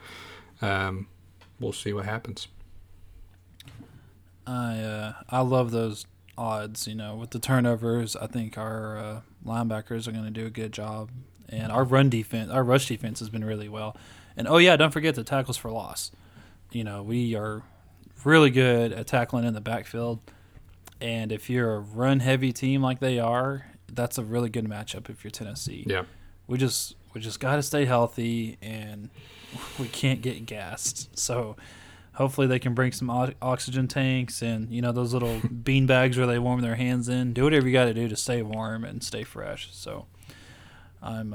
we'll see what happens. I love those odds, with the turnovers. I think our linebackers are going to do a good job, and our rush defense has been really well. And don't forget the tackles for loss. We are really good at tackling in the backfield, and if you're a run-heavy team like they are, that's a really good matchup if you're Tennessee. Yeah, we just got to stay healthy, and we can't get gassed. So. Hopefully they can bring some oxygen tanks and, those little bean bags where they warm their hands in. Do whatever you got to do to stay warm and stay fresh. So it's going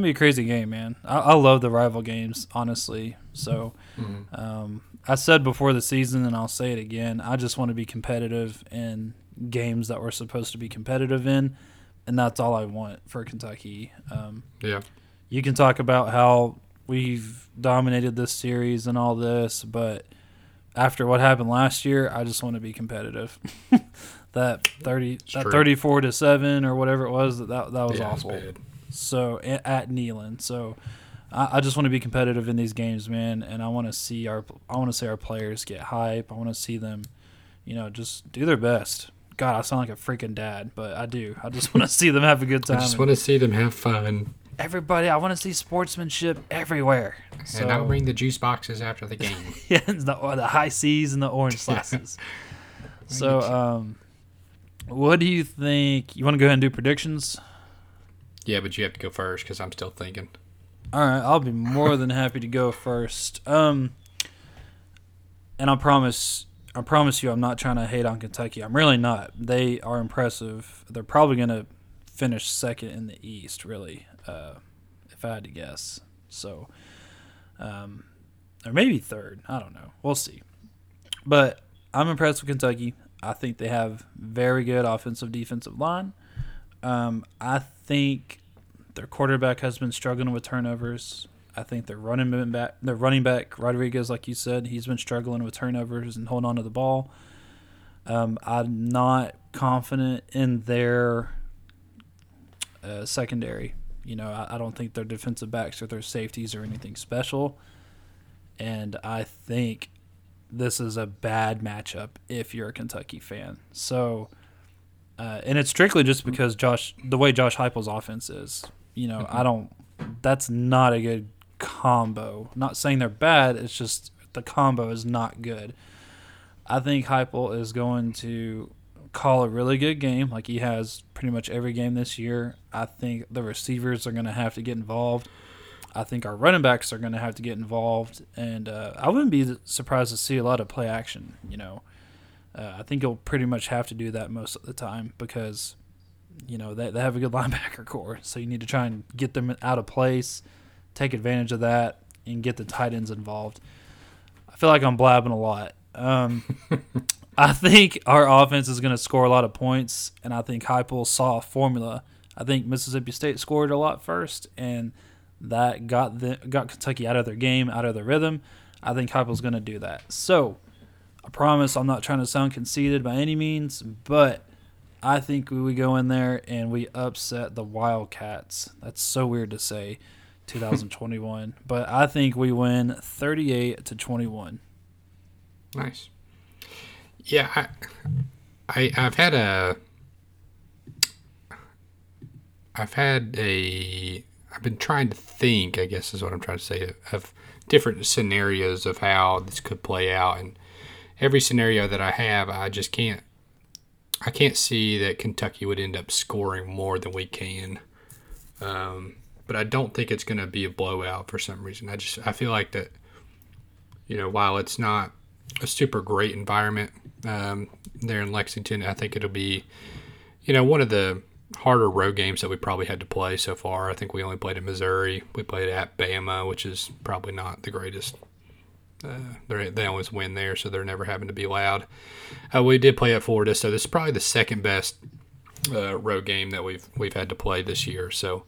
to be a crazy game, man. I love the rival games, honestly. So I said before the season, and I'll say it again, I just want to be competitive in games that we're supposed to be competitive in, and that's all I want for Kentucky. You can talk about how we've dominated this series and all this, but after what happened last year, I just want to be competitive. That 34-7 or whatever it was, that was awful. It was bad. So at Neyland, so I just want to be competitive in these games, man. And I want to see our players get hype. I want to see them, just do their best. God, I sound like a freaking dad, but I do. I just want to see them have a good time. I just want to see them have fun. Everybody, I want to see sportsmanship everywhere. So, and I'll bring the juice boxes after the game. Yeah, the high C's and the orange slices. So, what do you think? You want to go ahead and do predictions? Yeah, but you have to go first because I'm still thinking. All right, I'll be more than happy to go first. And I promise you, I'm not trying to hate on Kentucky. I'm really not. They are impressive. They're probably going to finish second in the East, really. If I had to guess. So, or maybe third. I don't know. We'll see. But I'm impressed with Kentucky. I think they have very good offensive, defensive line. I think Their quarterback has been struggling with turnovers. I think their running back Rodriguez, like you said, he's been struggling with turnovers and holding on to the ball. I'm not confident in their secondary. You know, I don't think their defensive backs or their safeties are anything special. And I think this is a bad matchup if you're a Kentucky fan. So, and it's strictly just because the way Josh Heupel's offense is. You know, that's not a good combo. Not saying they're bad, it's just the combo is not good. I think Heupel is going to call a really good game, like he has pretty much every game this year. I think the receivers are going to have to get involved. I think our running backs are going to have to get involved, and I wouldn't be surprised to see a lot of play action. You know, I think you'll pretty much have to do that most of the time because, you know, they have a good linebacker core, so you need to try and get them out of place, take advantage of that, and get the tight ends involved. I feel like I'm blabbing a lot. I think our offense is going to score a lot of points, and I think Heupel saw a formula. I think Mississippi State scored a lot first, and that got Kentucky out of their game, out of their rhythm. I think Heupel's going to do that. So, I promise I'm not trying to sound conceited by any means, but I think we go in there and we upset the Wildcats. That's so weird to say, 2021. But I think we win 38-21. Nice. Yeah, I've been trying to think, I guess is what I'm trying to say, of different scenarios of how this could play out. And every scenario that I have, I just can't see that Kentucky would end up scoring more than we can. But I don't think it's going to be a blowout for some reason. I feel like that, you know, while it's not a super great environment there in Lexington, I think it'll be, you know, one of the harder road games that we probably had to play so far. I think we only played at Missouri. We played at Bama, which is probably not the greatest. They always win there, so they're never having to be loud. We did play at Florida, so this is probably the second best road game that we've had to play this year. So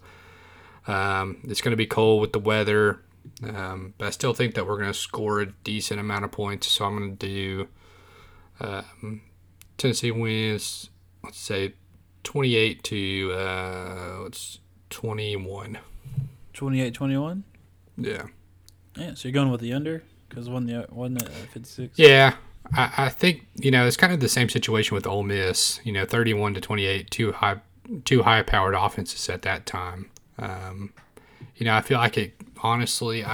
it's going to be cold with the weather, but I still think that we're going to score a decent amount of points. So I'm going to do Tennessee wins, let's say, 28-21. 28-21? Yeah. Yeah, so you're going with the under because wasn't it 56? Yeah, I think, you know, it's kind of the same situation with Ole Miss. You know, 31-28, two high-powered offenses at that time. You know, I feel like it, honestly,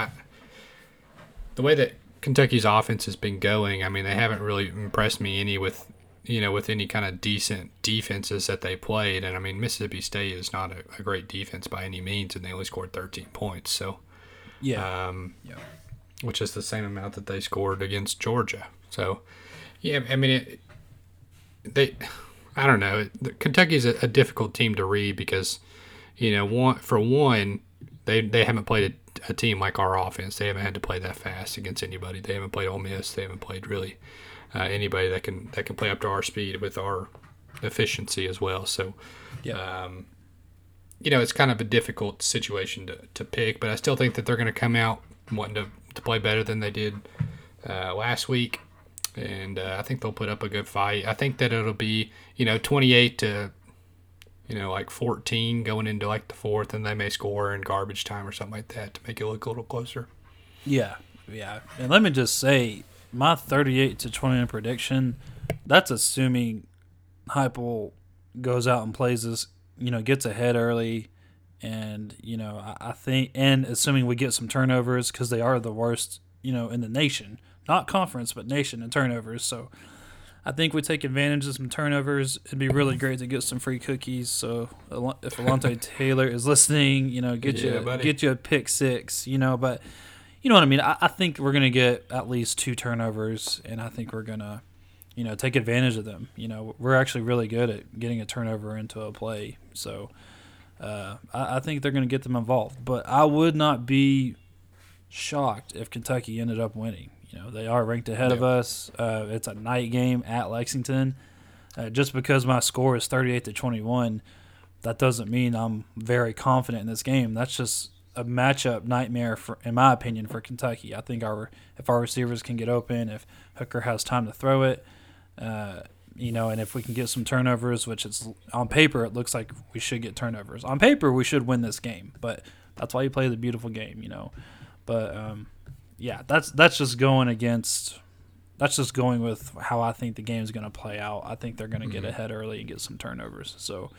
the way that Kentucky's offense has been going, I mean, they haven't really impressed me with any kind of decent defenses that they played. And, I mean, Mississippi State is not a great defense by any means, and they only scored 13 points. So, yeah. Which is the same amount that they scored against Georgia. So, yeah, I mean, I don't know. Kentucky's a difficult team to read because, you know, they haven't played a team like our offense. They haven't had to play that fast against anybody. They haven't played Ole Miss. They haven't played really anybody that can play up to our speed with our efficiency as well. So, yeah. You know, it's kind of a difficult situation to pick, but I still think that they're going to come out wanting to play better than they did last week, and I think they'll put up a good fight. I think that it'll be, you know, 28-14 going into like the fourth, and they may score in garbage time or something like that to make it look a little closer. Yeah, yeah. And let me just say, my 38-21 prediction, that's assuming Heupel goes out and plays this, you know, gets ahead early, and, you know, I think, and assuming we get some turnovers because they are the worst, you know, in the nation, not conference, but nation in turnovers. So I think we take advantage of some turnovers. It'd be really great to get some free cookies. So if Alante Taylor is listening, you know, get you a pick six, you know, but you know what I mean? I think we're going to get at least two turnovers, and I think we're going to, you know, take advantage of them. You know, we're actually really good at getting a turnover into a play. So I think they're going to get them involved. But I would not be shocked if Kentucky ended up winning. You know, they are ranked ahead of us. It's a night game at Lexington. Just because my score is 38-21 that doesn't mean I'm very confident in this game. That's just a matchup nightmare, in my opinion, for Kentucky. I think if our receivers can get open, if Hooker has time to throw it, and if we can get some turnovers, which it's on paper it looks like we should get turnovers. On paper we should win this game, but that's why you play the beautiful game, you know. But that's just going with how I think the game's going to play out. I think they're going to get ahead early and get some turnovers. So,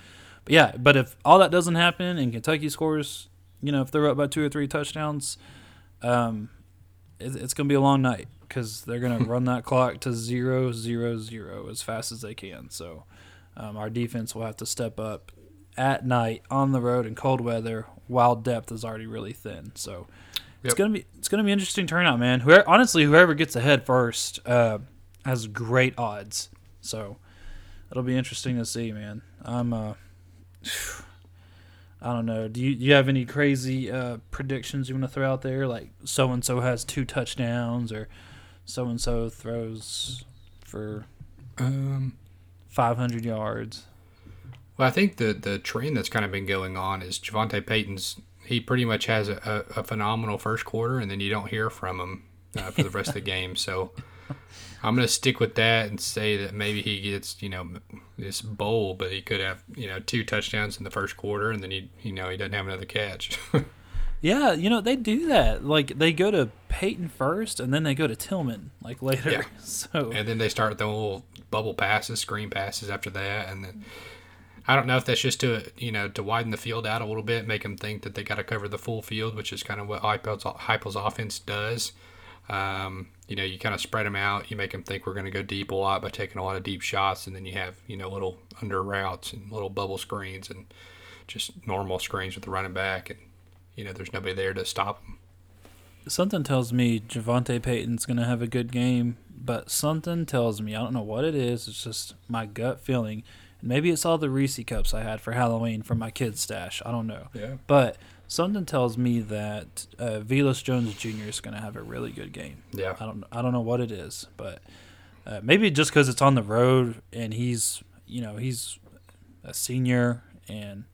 but if all that doesn't happen and Kentucky scores, if they're up by 2 or 3 touchdowns, it's going to be a long night because they're going to run that clock to 0, 0, 0 as fast as they can. So our defense will have to step up at night, on the road, in cold weather, while depth is already really thin. So it's gonna be an interesting turnout, man. Whoever gets ahead first has great odds. So it'll be interesting to see, man. I don't know. Do you have any crazy predictions you want to throw out there? Like so and so has 2 touchdowns, or so and so throws for 500 yards. Well, I think the trend that's kind of been going on is Javonte Payton's. He pretty much has a phenomenal first quarter, and then you don't hear from him for the rest of the game. So I'm going to stick with that and say that maybe he gets this bowl, but he could have 2 touchdowns in the first quarter, and then he doesn't have another catch. Yeah, they do that. Like they go to Peyton first, and then they go to Tillman later. Yeah. So and then they start the little bubble passes, screen passes after that, and then. I don't know if that's just to widen the field out a little bit, make them think that they got to cover the full field, which is kind of what Heupel's offense does. You kind of spread them out. You make them think we're going to go deep a lot by taking a lot of deep shots, and then you have little under routes and little bubble screens and just normal screens with the running back, and there's nobody there to stop them. Something tells me Javonte Payton's going to have a good game, but something tells me, I don't know what it is. It's just my gut feeling. Maybe it's all the Reese cups I had for Halloween from my kid's stash. I don't know. Yeah. But something tells me that Velus Jones Jr. is going to have a really good game. Yeah. I don't know what it is, but maybe just because it's on the road and he's a senior, and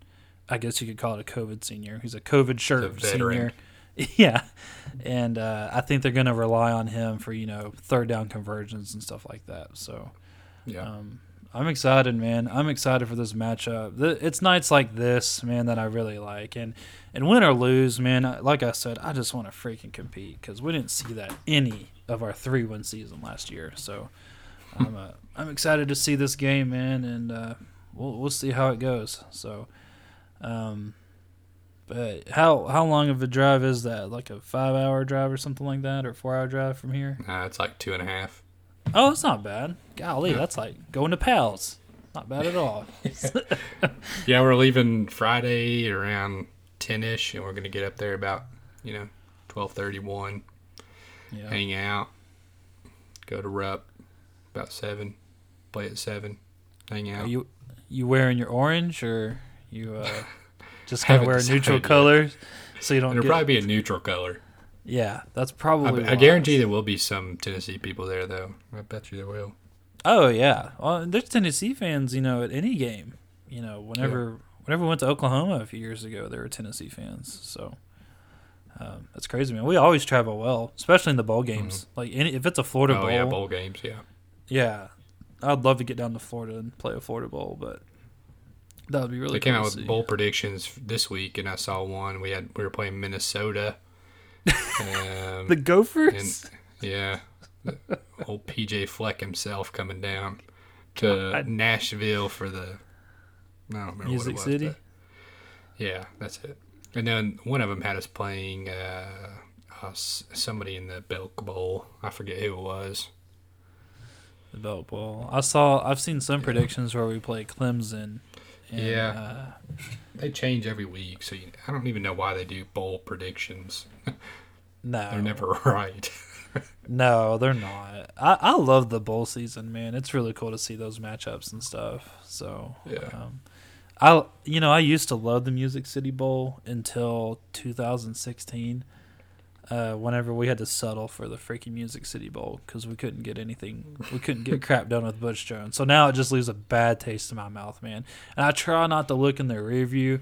I guess you could call it a COVID senior. He's a COVID shirt senior. Yeah. And I think they're going to rely on him for third down conversions and stuff like that. So yeah. I'm excited, man. I'm excited for this matchup. It's nights like this, man, that I really like. And win or lose, man, like I said, I just want to freaking compete because we didn't see that any of our 3-win season last year. So I'm excited to see this game, man, and we'll see how it goes. So, but how long of a drive is that? Like a 5-hour drive or something like that, or 4-hour drive from here? It's like 2.5. Oh, that's not bad. Golly, that's like going to Pals. Not bad at all. Yeah, we're leaving Friday around 10-ish, and we're going to get up there about, 12:31, hang out, go to Rupp about 7, play at 7, hang out. Are you wearing your orange, or you just going to wear neutral colors? So you don't It'll probably be a neutral color. Yeah, that's probably. I guarantee there will be some Tennessee people there, though. I bet you there will. Oh yeah, well, there's Tennessee fans, at any game. Whenever we went to Oklahoma a few years ago, there were Tennessee fans. So that's crazy, man. We always travel well, especially in the bowl games. Mm-hmm. If it's a Florida bowl. Oh yeah, bowl games. Yeah. Yeah, I'd love to get down to Florida and play a Florida bowl, but that would be really. They came out with bowl predictions this week, and I saw one. We were playing Minnesota. The Gophers? Old PJ Fleck himself coming down to Nashville for the I don't remember Music what it was, City? Yeah, that's it. And then one of them had us playing somebody in the Belk Bowl. I forget who it was. The Belk Bowl. I've seen some predictions where we play Clemson. And, they change every week, so I don't even know why they do bowl predictions. No. They're never right. No, they're not. I love the bowl season, man. It's really cool to see those matchups and stuff. So, I used to love the Music City Bowl until 2016. whenever we had to settle for the freaking Music City Bowl because we couldn't get anything, we couldn't get crap done with Butch Jones. So now it just leaves a bad taste in my mouth, man. And I try not to look in the rearview,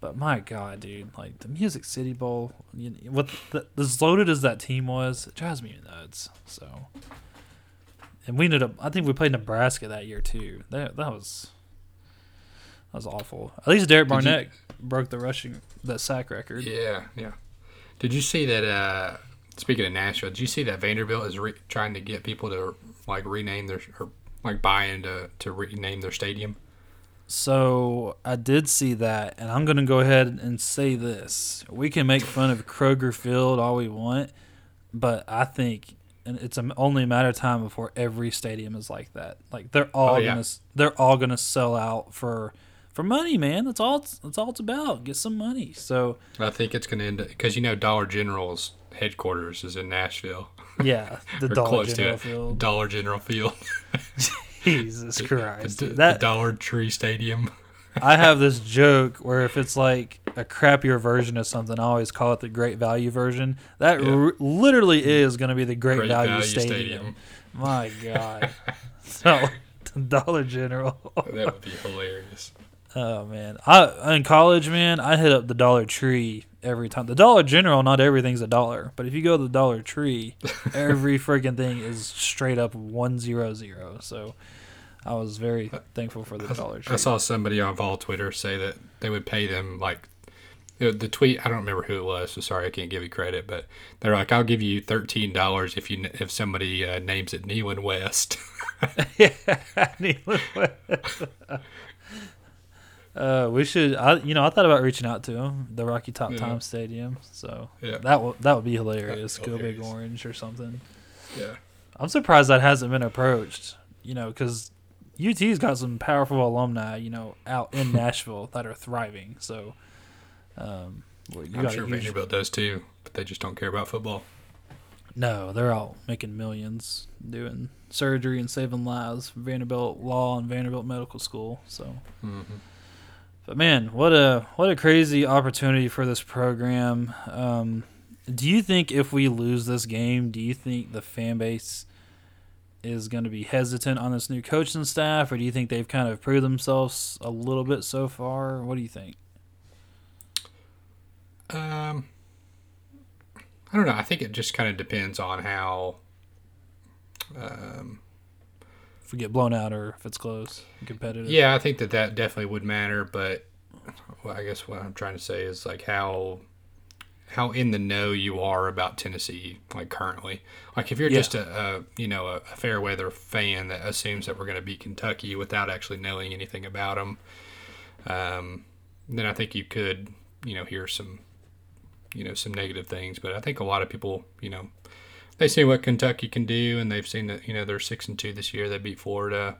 but my God, dude, like the Music City Bowl, you know, what the, as loaded as that team was, it drives me nuts. So, and we ended up, I think we played Nebraska that year too. That was awful. At least Derek Barnett broke the rushing, the sack record. Yeah. Did you see that, speaking of Nashville, did you see that Vanderbilt is trying to get people to, like, rename their, or, like, buy in to rename their stadium? So, I did see that, and I'm going to go ahead and say this. We can make fun of Kroger Field all we want, but I think it's only a matter of time before every stadium is like that. Like, they're all going to sell out for money, man. That's all it's about. Get some money. So I think it's going to end up, because you know Dollar General's headquarters is in Nashville. Yeah, the Dollar General Field. Jesus Christ, the Dollar Tree Stadium. I have this joke where if it's like a crappier version of something, I always call it the Great Value version. That literally is going to be the Great Value Stadium. My God. So Dollar General. That would be hilarious. Oh, man. In college, man, I hit up the Dollar Tree every time. The Dollar General, not everything's a dollar. But if you go to the Dollar Tree, every freaking thing is straight up 100. So I was very thankful for the Dollar Tree. I saw somebody on Vol Twitter say that they would pay them, like, the tweet, I don't remember who it was, so sorry I can't give you credit, but they're like, I'll give you $13 if somebody names it Neyland West. Yeah, Neyland West. We should. I thought about reaching out to him, the Rocky Top Times Stadium. So that would be hilarious. Go Big Orange or something. Yeah, I'm surprised that hasn't been approached. You know, because UT's got some powerful alumni, you know, out in Nashville that are thriving. So, I'm sure Vanderbilt does too, but they just don't care about football. No, they're all making millions doing surgery and saving lives. Vanderbilt Law and Vanderbilt Medical School. So. Mm-hmm. But, man, what a crazy opportunity for this program. Do you think if we lose this game, do you think the fan base is going to be hesitant on this new coaching staff, or do you think they've kind of proved themselves a little bit so far? What do you think? I don't know. I think it just kind of depends on how if we get blown out or if it's close and competitive. Yeah, I think that definitely would matter, but I guess what I'm trying to say is like how in the know you are about Tennessee, like currently. Like if you're just a fair weather fan that assumes that we're going to beat Kentucky without actually knowing anything about them, then I think you could, you know, hear some, you know, some negative things. But I think a lot of people, you know, they see what Kentucky can do, and they've seen that, you know, they're 6-2 this year. They beat Florida.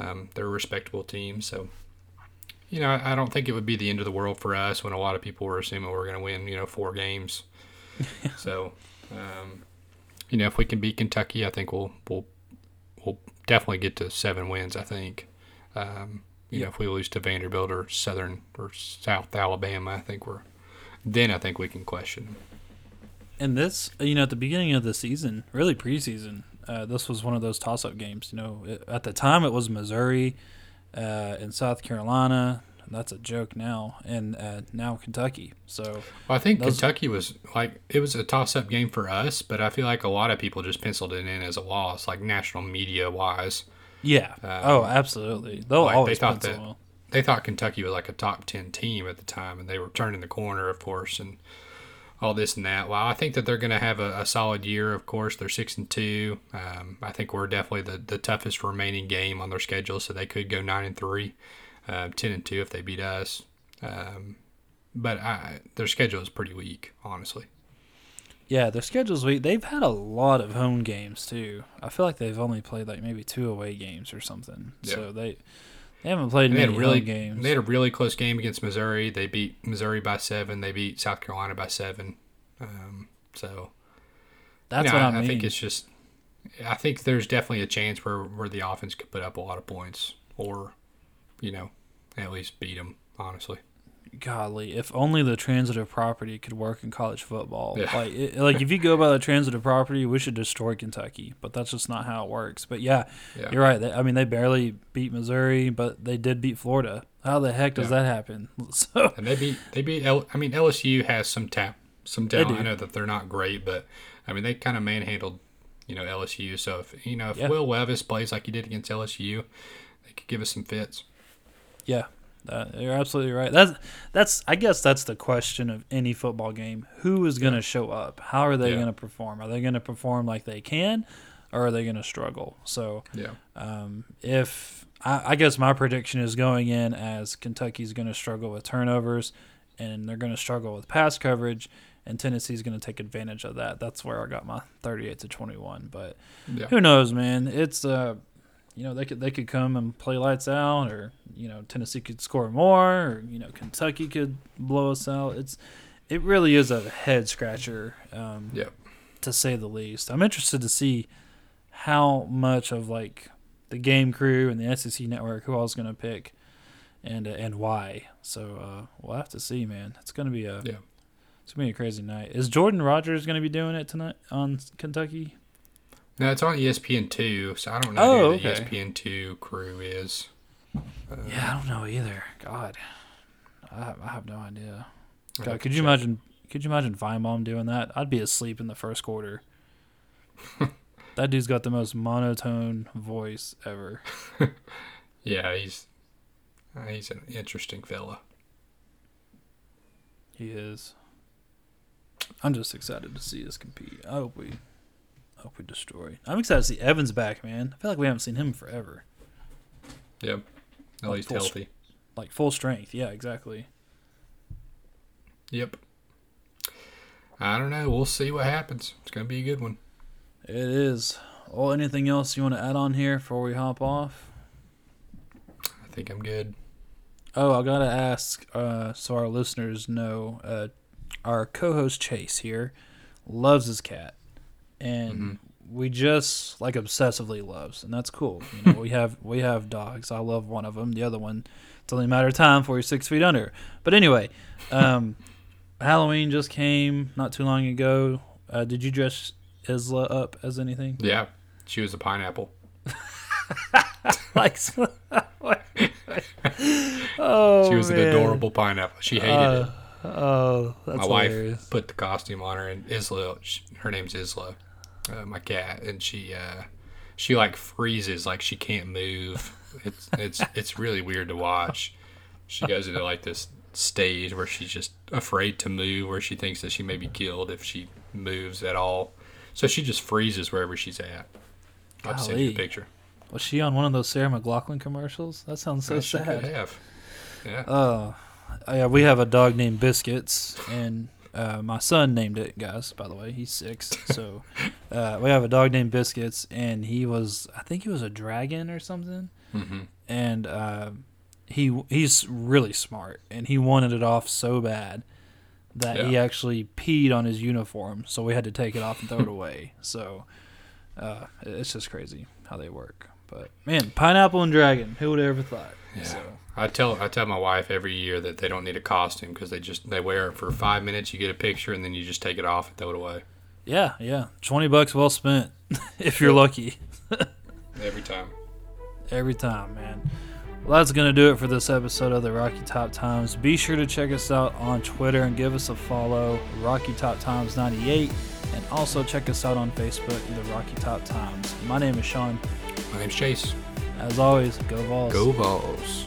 They're a respectable team. So, you know, I don't think it would be the end of the world for us when a lot of people were assuming we're going to win, you know, 4 games. So, you know, if we can beat Kentucky, I think we'll definitely get to 7 wins, I think. You know, if we lose to Vanderbilt or Southern or South Alabama, I think we can question them. And this, you know, at the beginning of the season, really preseason, this was one of those toss-up games. You know, at the time it was Missouri and South Carolina. And that's a joke now. And now Kentucky. So I think Kentucky was like it was a toss-up game for us, but I feel like a lot of people just penciled it in as a loss, like national media-wise. Yeah. Oh, absolutely. They'll like always They thought Kentucky was like a top 10 team at the time, and they were turning the corner, of course, and all this and that. Well, I think that they're going to have a solid year, of course. They're 6-2. I think we're definitely the toughest remaining game on their schedule, so they could go 9-3, 10-2 if they beat us. But their schedule is pretty weak, honestly. Yeah, their schedule's weak. They've had a lot of home games, too. I feel like they've only played like maybe 2 away games or something. Yeah. So they haven't played many really games. They had a really close game against Missouri. They beat Missouri by 7. They beat South Carolina by 7. So that's what I mean. I think it's just. I think there's definitely a chance where the offense could put up a lot of points, or, you know, at least beat them. Honestly. Golly, if only the transitive property could work in college football. Yeah. Like if you go by the transitive property, we should destroy Kentucky, but that's just not how it works. But yeah. You're right. They barely beat Missouri, but they did beat Florida. How the heck does that happen? So, and they beat LSU has some talent. I know that they're not great, but they kind of manhandled LSU. So if Will Levis plays like he did against LSU, they could give us some fits. Yeah. You're absolutely right. I guess that's the question of any football game. Who is going to show up? How are they going to perform? Are they going to perform like they can, or are they going to struggle? So if I guess my prediction is going in as Kentucky's going to struggle with turnovers, and they're going to struggle with pass coverage, and Tennessee's going to take advantage of that. That's where I got my 38-21. But who knows, man? It's they could come and play lights out, or Tennessee could score more, or Kentucky could blow us out. It really is a head scratcher, to say the least. I'm interested to see how much of the game crew and the SEC network who I was going to pick, and why. So we'll have to see, man. It's going to be a crazy night. Is Jordan Rogers going to be doing it tonight on Kentucky? No, it's on ESPN2, so I don't know who the ESPN2 crew is. I don't know either. God, I have no idea. God, could you imagine? Could you imagine Feinbaum doing that? I'd be asleep in the first quarter. That dude's got the most monotone voice ever. Yeah, he's an interesting fella. He is. I'm just excited to see us compete. I hope we destroy. I'm excited to see Evans back, man. I feel like we haven't seen him forever. Yep. At least healthy. Full strength. Yeah, exactly. Yep. I don't know. We'll see what happens. It's going to be a good one. It is. Well, anything else you want to add on here before we hop off? I think I'm good. Oh, I got to ask so our listeners know, our co-host Chase here loves his cat. And we just obsessively loves, and that's cool. We have dogs. I love one of them. The other one, it's only a matter of time before he's 6 feet under. But anyway, Halloween just came not too long ago. Did you dress Isla up as anything? Yeah, she was a pineapple. She was an adorable pineapple. She hated it. Oh, that's my hilarious. Wife put the costume on her, and Isla. Her name's Isla. My cat, and she freezes, she can't move. It's really weird to watch. She goes into this stage where she's just afraid to move, where she thinks that she may be killed if she moves at all. So she just freezes wherever she's at. I'll send you a picture. Was she on one of those Sarah McLachlan commercials? That sounds so sad. She could have. Yeah. Yeah. We have a dog named Biscuits, and. My son named it, guys, by the way. He's 6. So we have a dog named Biscuits, and he was a dragon or something. Mm-hmm. And he's really smart, and he wanted it off so bad that he actually peed on his uniform. So we had to take it off and throw it away. So it's just crazy how they work. But, man, pineapple and dragon. Who would have ever thought? Yeah. So. I tell my wife every year that they don't need a costume because they wear it for 5 minutes, you get a picture, and then you just take it off and throw it away. Yeah. $20 well spent if you're lucky. Every time, man. Well, that's going to do it for this episode of the Rocky Top Times. Be sure to check us out on Twitter and give us a follow, Rocky Top Times 98, and also check us out on Facebook, the Rocky Top Times. My name is Sean. My name's Chase. As always, go Vols. Go Vols.